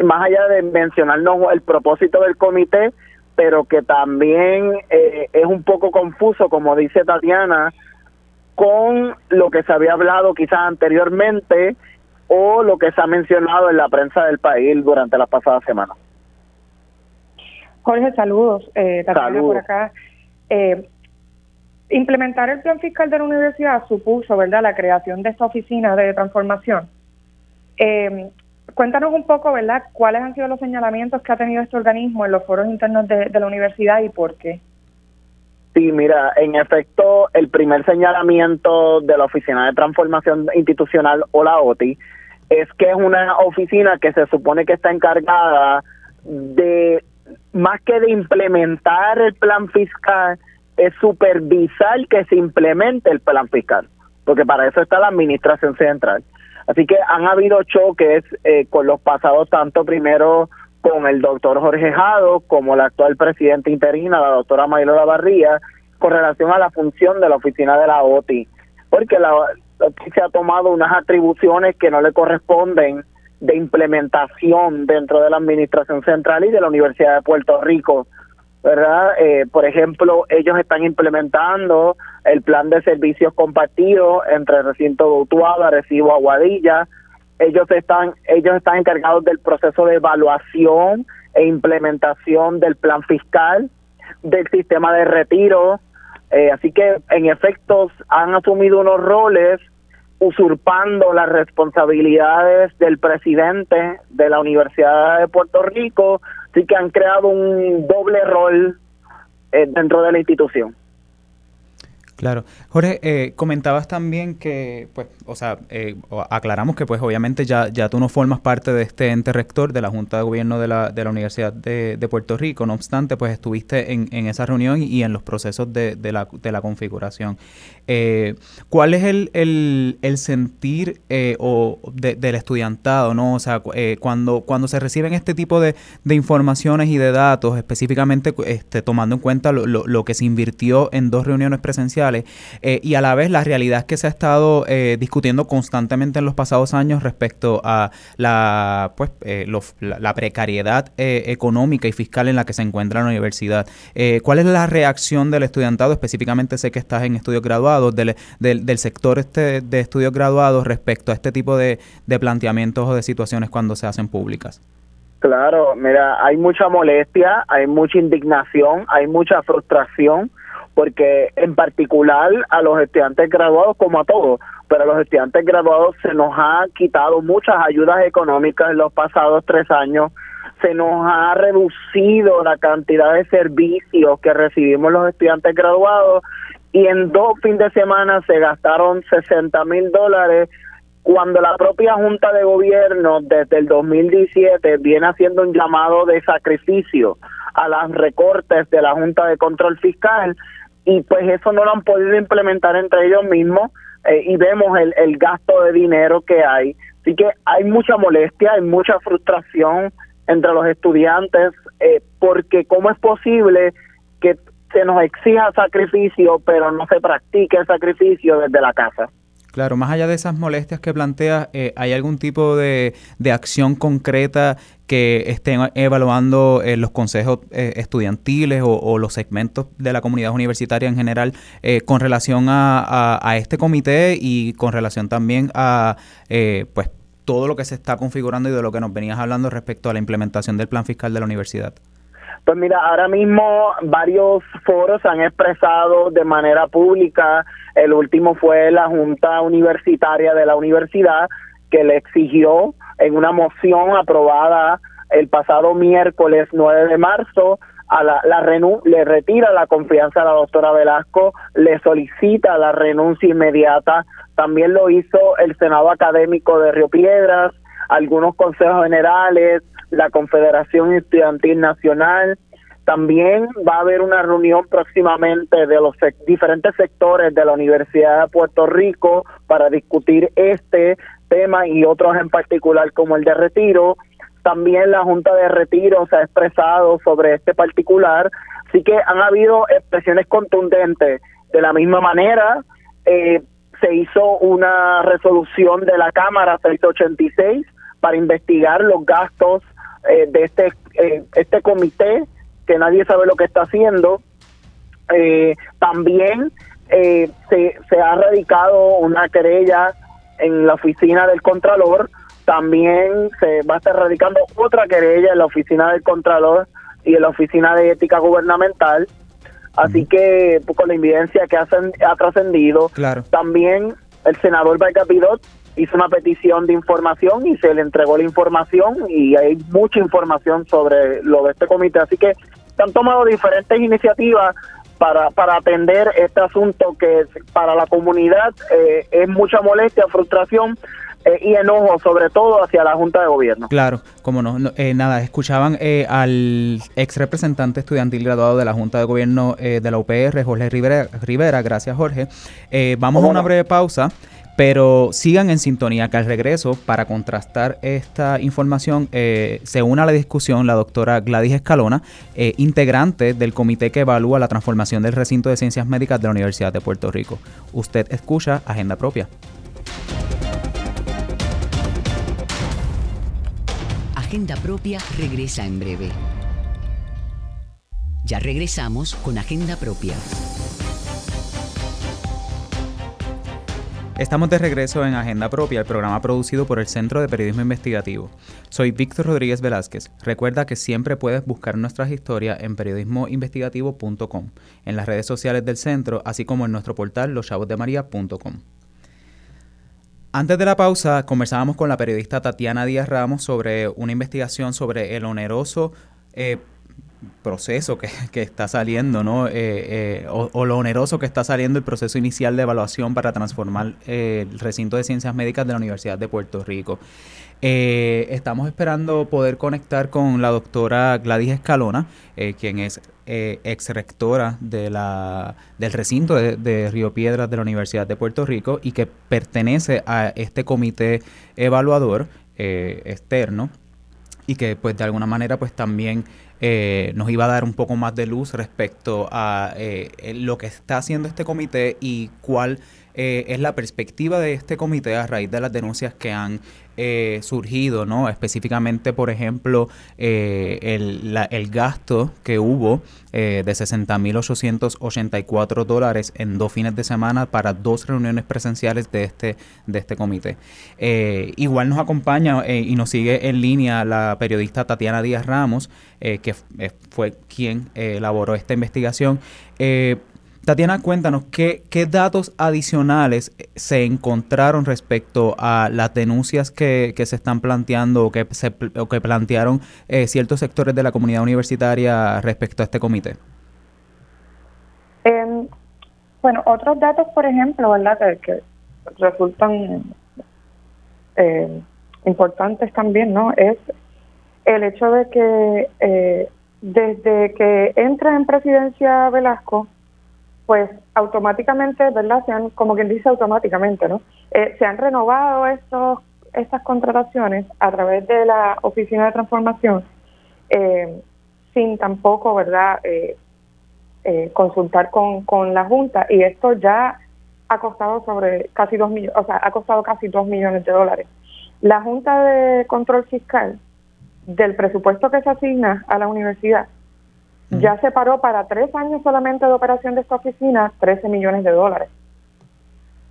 más allá de mencionarnos el propósito del comité, pero que también es un poco confuso, como dice Tatiana, con lo que se había hablado quizás anteriormente o lo que se ha mencionado en la prensa del país durante las pasadas semanas. Jorge, saludos. Tatiana, saludos. Por acá. Implementar el plan fiscal de la universidad supuso, ¿verdad?, la creación de esta oficina de transformación. Cuéntanos un poco, ¿verdad?, cuáles han sido los señalamientos que ha tenido este organismo en los foros internos de la universidad y por qué. Sí, mira, en efecto, el primer señalamiento de la Oficina de Transformación Institucional, o la OTI, es que es una oficina que se supone que está encargada de, más que de implementar el plan fiscal, es supervisar que se implemente el plan fiscal, porque para eso está la administración central. Así que han habido choques con los pasados, tanto primero con el doctor Jorge Jado como la actual presidenta interina, la doctora Mayela Barría, con relación a la función de la oficina de la OTI, porque la OTI se ha tomado unas atribuciones que no le corresponden de implementación dentro de la administración central y de la Universidad de Puerto Rico, ¿verdad? Por ejemplo, ellos están implementando el plan de servicios compartidos entre el recinto de Utuado, Arecibo, Aguadilla. Ellos están encargados del proceso de evaluación e implementación del plan fiscal, del sistema de retiro. Así que, en efecto, han asumido unos roles usurpando las responsabilidades del presidente de la Universidad de Puerto Rico, así que han creado un doble rol dentro de la institución. Claro. Jorge, comentabas también que, pues, o sea, aclaramos que, pues, obviamente ya tú no formas parte de este ente rector de la Junta de Gobierno de la Universidad de Puerto Rico. No obstante, pues, estuviste en esa reunión y en los procesos de la configuración. ¿Cuál es el sentir del estudiantado, no? O sea, cuando se reciben este tipo de informaciones y de datos, específicamente tomando en cuenta lo que se invirtió en dos reuniones presenciales, y a la vez la realidad que se ha estado discutiendo constantemente en los pasados años respecto a la precariedad económica y fiscal en la que se encuentra la universidad. ¿Cuál es la reacción del estudiantado? Específicamente sé que estás en estudios graduados, del sector de estudios graduados respecto a este tipo de planteamientos o de situaciones cuando se hacen públicas. Claro, mira, hay mucha molestia, hay mucha indignación, hay mucha frustración, porque en particular a los estudiantes graduados, como a todos, pero a los estudiantes graduados se nos ha quitado muchas ayudas económicas en los pasados 3 años, se nos ha reducido la cantidad de servicios que recibimos los estudiantes graduados, y en 2 fines de semana se gastaron $60,000, cuando la propia Junta de Gobierno desde el 2017 viene haciendo un llamado de sacrificio a los recortes de la Junta de Control Fiscal, y pues eso no lo han podido implementar entre ellos mismos, y vemos el gasto de dinero que hay. Así que hay mucha molestia, hay mucha frustración entre los estudiantes, porque ¿cómo es posible que se nos exija sacrificio, pero no se practique el sacrificio desde la casa? Claro, más allá de esas molestias que planteas, ¿hay algún tipo de acción concreta que estén evaluando los consejos estudiantiles o los segmentos de la comunidad universitaria en general con relación a este comité y con relación también a pues todo lo que se está configurando y de lo que nos venías hablando respecto a la implementación del plan fiscal de la universidad? Pues mira, ahora mismo varios foros se han expresado de manera pública. El último fue la Junta Universitaria de la Universidad, que le exigió en una moción aprobada el pasado miércoles 9 de marzo, a le retira la confianza a la doctora Velasco, le solicita la renuncia inmediata. También lo hizo el Senado Académico de Río Piedras, algunos consejos generales, la Confederación Estudiantil Nacional. También va a haber una reunión próximamente de los diferentes sectores de la Universidad de Puerto Rico para discutir este tema y otros en particular como el de retiro. También la Junta de Retiro se ha expresado sobre este particular. Así que han habido expresiones contundentes. De la misma manera, se hizo una resolución de la Cámara 686 para investigar los gastos de este comité, que nadie sabe lo que está haciendo. También se ha radicado una querella en la oficina del Contralor, también se va a estar radicando otra querella en la oficina del Contralor y en la oficina de ética gubernamental, así que pues, con la evidencia que ha trascendido, claro. También el senador Valcapidot hizo una petición de información y se le entregó la información, y hay mucha información sobre lo de este comité. Así que se han tomado diferentes iniciativas para atender este asunto que para la comunidad es mucha molestia, frustración y enojo, sobre todo hacia la Junta de Gobierno. Claro, como no nada, escuchaban al ex representante estudiantil graduado de la Junta de Gobierno de la UPR, Jorge Rivera. Gracias, Jorge. Vamos a una breve pausa. Pero sigan en sintonía, que al regreso, para contrastar esta información, se une a la discusión la doctora Gladys Escalona, integrante del comité que evalúa la transformación del recinto de ciencias médicas de la Universidad de Puerto Rico. Usted escucha Agenda Propia. Agenda Propia regresa en breve. Ya regresamos con Agenda Propia. Estamos de regreso en Agenda Propia, el programa producido por el Centro de Periodismo Investigativo. Soy Víctor Rodríguez Velázquez. Recuerda que siempre puedes buscar nuestras historias en periodismoinvestigativo.com, en las redes sociales del centro, así como en nuestro portal loschavosdemaria.com. Antes de la pausa, conversábamos con la periodista Tatiana Díaz Ramos sobre una investigación sobre el oneroso proceso que está saliendo, ¿no? O lo oneroso que está saliendo el proceso inicial de evaluación para transformar el recinto de ciencias médicas de la Universidad de Puerto Rico. Estamos esperando poder conectar con la doctora Gladys Escalona, quien es ex rectora de del recinto de Río Piedras de la Universidad de Puerto Rico y que pertenece a este comité evaluador externo y que pues de alguna manera pues también nos iba a dar un poco más de luz respecto a lo que está haciendo este comité y cuál es la perspectiva de este comité a raíz de las denuncias que han surgido, ¿no? Específicamente, por ejemplo, el gasto que hubo de $60,884 en 2 fines de semana para 2 reuniones presenciales de este comité. Igual nos acompaña y nos sigue en línea la periodista Tatiana Díaz Ramos, que fue quien elaboró esta investigación. Tatiana, cuéntanos, ¿qué datos adicionales se encontraron respecto a las denuncias que se están planteando o que plantearon ciertos sectores de la comunidad universitaria respecto a este comité? Bueno, otros datos, por ejemplo, ¿verdad?, que resultan importantes también, ¿no?, es el hecho de que desde que entra en presidencia Velasco, pues automáticamente, ¿verdad?, se han, como quien dice automáticamente, ¿no?, se han renovado estas contrataciones a través de la Oficina de Transformación, sin tampoco, ¿verdad?, consultar con la Junta, y esto ya ha costado casi $2 millones. La Junta de Control Fiscal, del presupuesto que se asigna a la universidad, ya se paró para 3 años solamente de operación de esta oficina, $13 millones.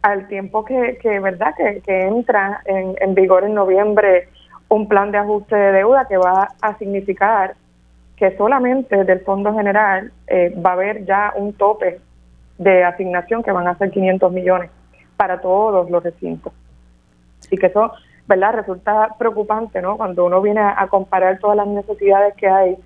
Al tiempo que ¿verdad?, que entra en vigor en noviembre un plan de ajuste de deuda que va a significar que solamente del Fondo General va a haber ya un tope de asignación que van a ser $500 millones para todos los recintos. Así que eso, ¿verdad?, resulta preocupante, ¿no?, cuando uno viene a comparar todas las necesidades que hay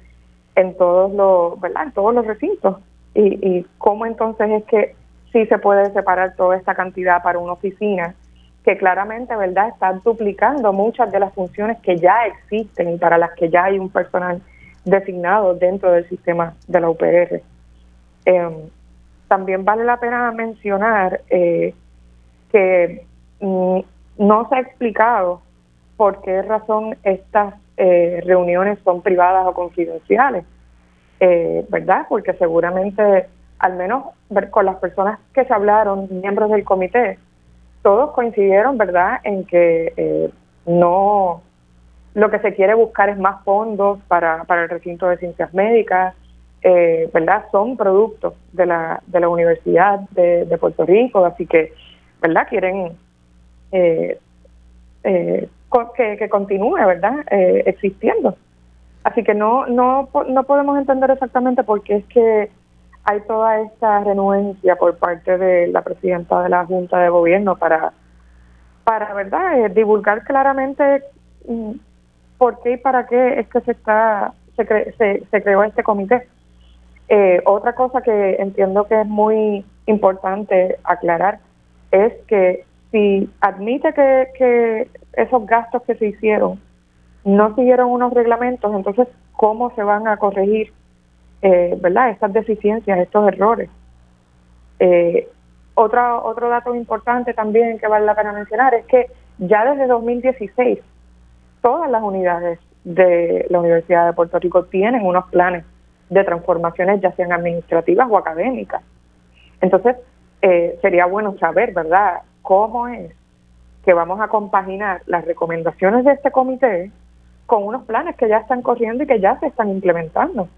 en todos los, ¿verdad?, en todos los recintos, y cómo entonces es que sí se puede separar toda esta cantidad para una oficina que claramente, ¿verdad?, está duplicando muchas de las funciones que ya existen y para las que ya hay un personal designado dentro del sistema de la UPR. También vale la pena mencionar que no se ha explicado por qué razón estas reuniones son privadas o confidenciales, ¿verdad? Porque seguramente, al menos con las personas que se hablaron, miembros del comité, todos coincidieron, ¿verdad?, en que no, lo que se quiere buscar es más fondos para el recinto de ciencias médicas, ¿verdad? Son productos de la Universidad de Puerto Rico, así que, ¿verdad?, quieren que continúe, ¿verdad?, existiendo. Así que no podemos entender exactamente por qué es que hay toda esta renuencia por parte de la presidenta de la Junta de Gobierno para ¿verdad?, divulgar claramente por qué y para qué es que se creó este comité. Otra cosa que entiendo que es muy importante aclarar es que si admite que esos gastos que se hicieron no siguieron unos reglamentos, entonces ¿cómo se van a corregir, ¿verdad?, estas deficiencias, estos errores? Otro dato importante también que vale la pena mencionar es que ya desde 2016 todas las unidades de la Universidad de Puerto Rico tienen unos planes de transformaciones, ya sean administrativas o académicas. Entonces sería bueno saber, ¿verdad?, cómo es que vamos a compaginar las recomendaciones de este comité con unos planes que ya están corriendo y que ya se están implementando,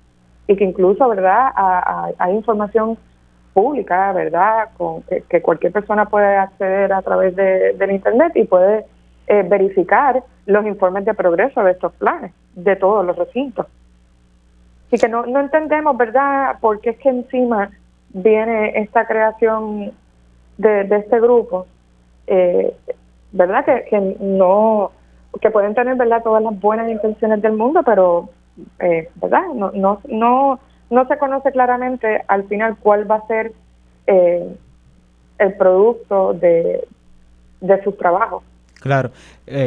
y que incluso, ¿verdad?, hay información pública, ¿verdad?, que cualquier persona puede acceder a través del Internet y puede verificar los informes de progreso de estos planes, de todos los recintos. Así que no entendemos, ¿verdad?, por qué es que encima viene esta creación de este grupo, ¿verdad?, que pueden tener, ¿verdad?, todas las buenas intenciones del mundo, pero ¿verdad? No se conoce claramente al final cuál va a ser el producto de sus trabajos. Claro,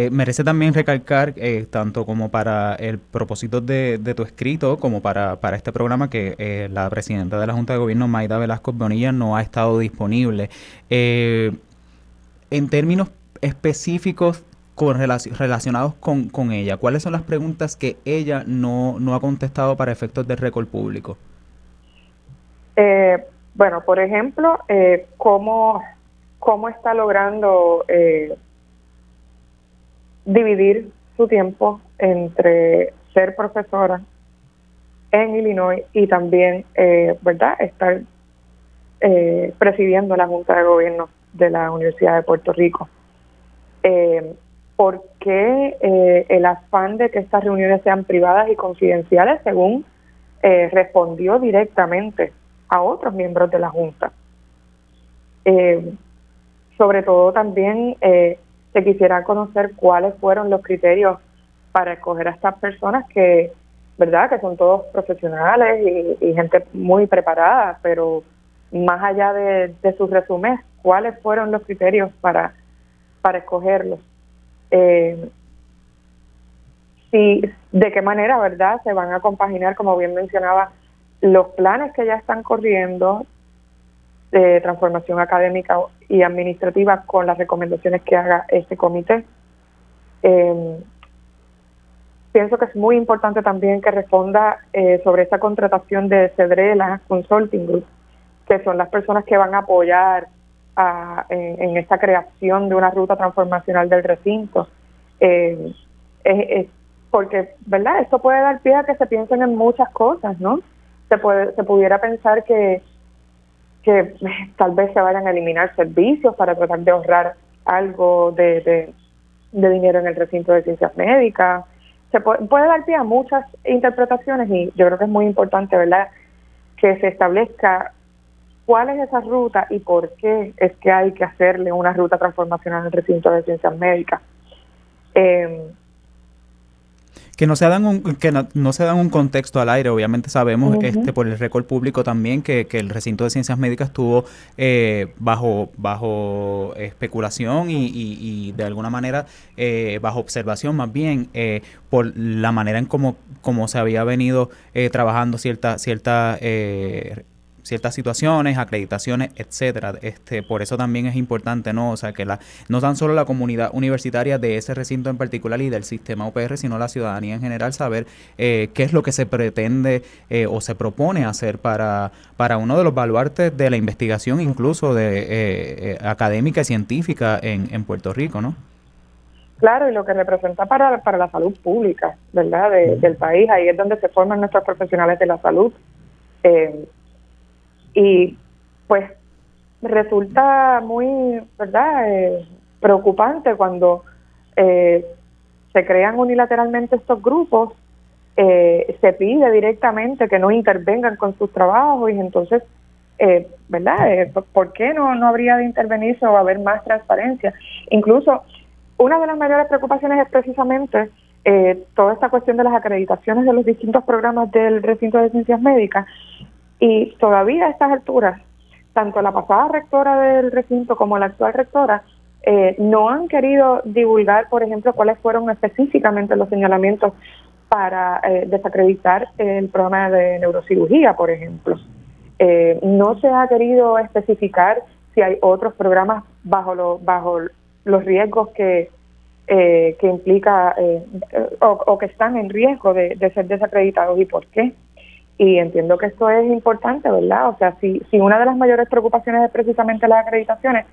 merece también recalcar, tanto como para el propósito de tu escrito, como para este programa, que la presidenta de la Junta de Gobierno, Mayda Velasco Bonilla, no ha estado disponible. En términos específicos relacionados con ella, ¿cuáles son las preguntas que ella no ha contestado para efectos del récord público? Bueno, por ejemplo, ¿cómo está logrando dividir su tiempo entre ser profesora en Illinois y también, ¿verdad?, estar presidiendo la Junta de Gobierno de la Universidad de Puerto Rico? ¿Por qué el afán de que estas reuniones sean privadas y confidenciales, según respondió directamente a otros miembros de la Junta? Sobre todo también se quisiera conocer cuáles fueron los criterios para escoger a estas personas que, ¿verdad?, que son todos profesionales y gente muy preparada, pero más allá de sus resúmenes, ¿cuáles fueron los criterios para escogerlos? ¿De qué manera, verdad, se van a compaginar, como bien mencionaba, los planes que ya están corriendo de transformación académica y administrativa con las recomendaciones que haga este comité? Pienso que es muy importante también que responda sobre esta contratación de Cedrela Consulting Group, que son las personas que van a apoyar en esta creación de una ruta transformacional del recinto, porque, ¿verdad?, esto puede dar pie a que se piensen en muchas cosas, ¿no? Se pudiera pensar que tal vez se vayan a eliminar servicios para tratar de ahorrar algo de dinero en el recinto de ciencias médicas. Se puede dar pie a muchas interpretaciones y yo creo que es muy importante, ¿verdad?, que se establezca cuál es esa ruta y por qué es que hay que hacerle una ruta transformacional al recinto de ciencias médicas. Que no se dan un contexto al aire. Obviamente sabemos, por el récord público también, que el recinto de ciencias médicas estuvo bajo especulación y de alguna manera bajo observación, más bien, por la manera en como se había venido trabajando ciertas situaciones, acreditaciones, etcétera. Por eso también es importante, ¿no? O sea, que no tan solo la comunidad universitaria de ese recinto en particular y del sistema UPR, sino la ciudadanía en general, saber qué es lo que se pretende o se propone hacer para uno de los baluartes de la investigación, incluso de académica y científica en Puerto Rico, ¿no? Claro, y lo que representa para la salud pública, ¿verdad?, del país. Ahí es donde se forman nuestros profesionales de la salud. Y pues resulta muy, ¿verdad?, preocupante cuando se crean unilateralmente estos grupos, se pide directamente que no intervengan con sus trabajos y entonces, ¿verdad?, ¿por qué no habría de intervenirse o haber más transparencia? Incluso una de las mayores preocupaciones es precisamente toda esta cuestión de las acreditaciones de los distintos programas del recinto de ciencias médicas. Y todavía a estas alturas, tanto la pasada rectora del recinto como la actual rectora no han querido divulgar, por ejemplo, cuáles fueron específicamente los señalamientos para desacreditar el programa de neurocirugía, por ejemplo. No se ha querido especificar si hay otros programas bajo los riesgos que implica o que están en riesgo de ser desacreditados y por qué. Y entiendo que esto es importante, ¿verdad? O sea, si una de las mayores preocupaciones es precisamente las acreditaciones,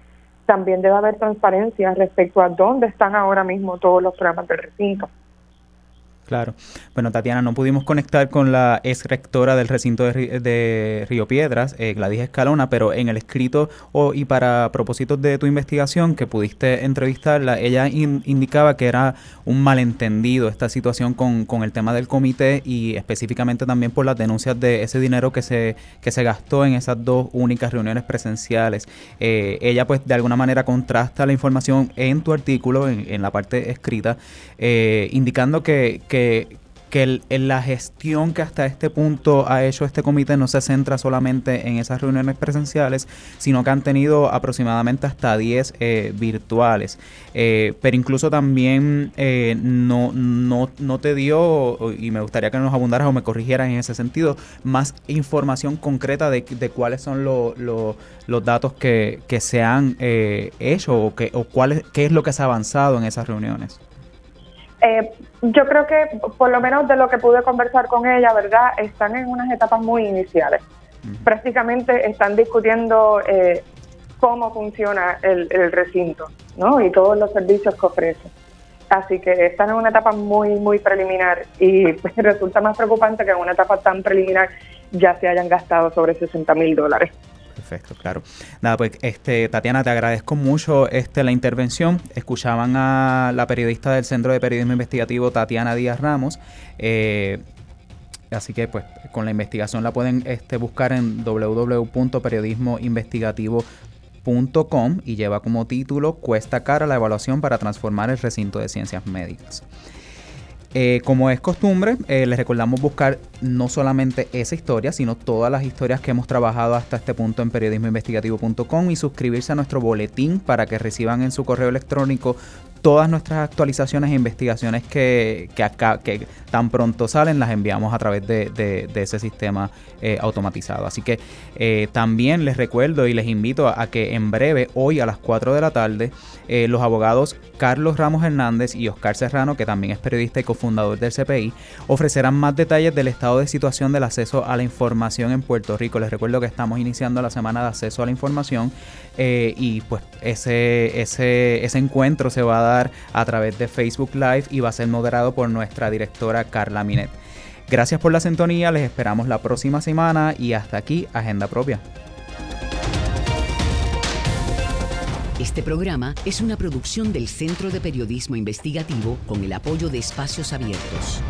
también debe haber transparencia respecto a dónde están ahora mismo todos los programas del recinto. Claro. Bueno, Tatiana, no pudimos conectar con la ex rectora del recinto de Río Piedras, Gladys Escalona, pero en el escrito y para propósitos de tu investigación que pudiste entrevistarla, ella indicaba que era un malentendido esta situación con el tema del comité y específicamente también por las denuncias de ese dinero que se gastó en esas dos únicas reuniones presenciales. Ella pues de alguna manera contrasta la información en tu artículo, en la parte escrita, indicando que que la gestión que hasta este punto ha hecho este comité no se centra solamente en esas reuniones presenciales, sino que han tenido aproximadamente hasta 10 virtuales. Pero incluso también no te dio, y me gustaría que nos abundaras o me corrigieras en ese sentido, más información concreta de cuáles son los datos que se han hecho o qué es lo que se ha avanzado en esas reuniones. Yo creo que, por lo menos de lo que pude conversar con ella, ¿verdad?, están en unas etapas muy iniciales. Prácticamente están discutiendo cómo funciona el recinto, ¿no?, y todos los servicios que ofrece. Así que están en una etapa muy, muy preliminar, y pues resulta más preocupante que en una etapa tan preliminar ya se hayan gastado sobre $60,000. Perfecto, claro. Nada, pues Tatiana, te agradezco mucho la intervención. Escuchaban a la periodista del Centro de Periodismo Investigativo, Tatiana Díaz Ramos. Así que pues con la investigación la pueden buscar en www.periodismoinvestigativo.com, y lleva como título "Cuesta cara la evaluación para transformar el recinto de ciencias médicas". Como es costumbre, les recordamos buscar no solamente esa historia, sino todas las historias que hemos trabajado hasta este punto en periodismoinvestigativo.com, y suscribirse a nuestro boletín para que reciban en su correo electrónico todas nuestras actualizaciones e investigaciones que tan pronto salen, las enviamos a través de ese sistema automatizado. Así que también les recuerdo y les invito a que en breve, hoy a las 4 de la tarde, los abogados Carlos Ramos Hernández y Oscar Serrano, que también es periodista y cofundador del CPI, ofrecerán más detalles del estado de situación del acceso a la información en Puerto Rico. Les recuerdo que estamos iniciando la semana de acceso a la información, y pues ese encuentro se va a dar a través de Facebook Live y va a ser moderado por nuestra directora Carla Minet. Gracias por la sintonía, les esperamos la próxima semana, y hasta aquí Agenda Propia. Este programa es una producción del Centro de Periodismo Investigativo con el apoyo de Espacios Abiertos.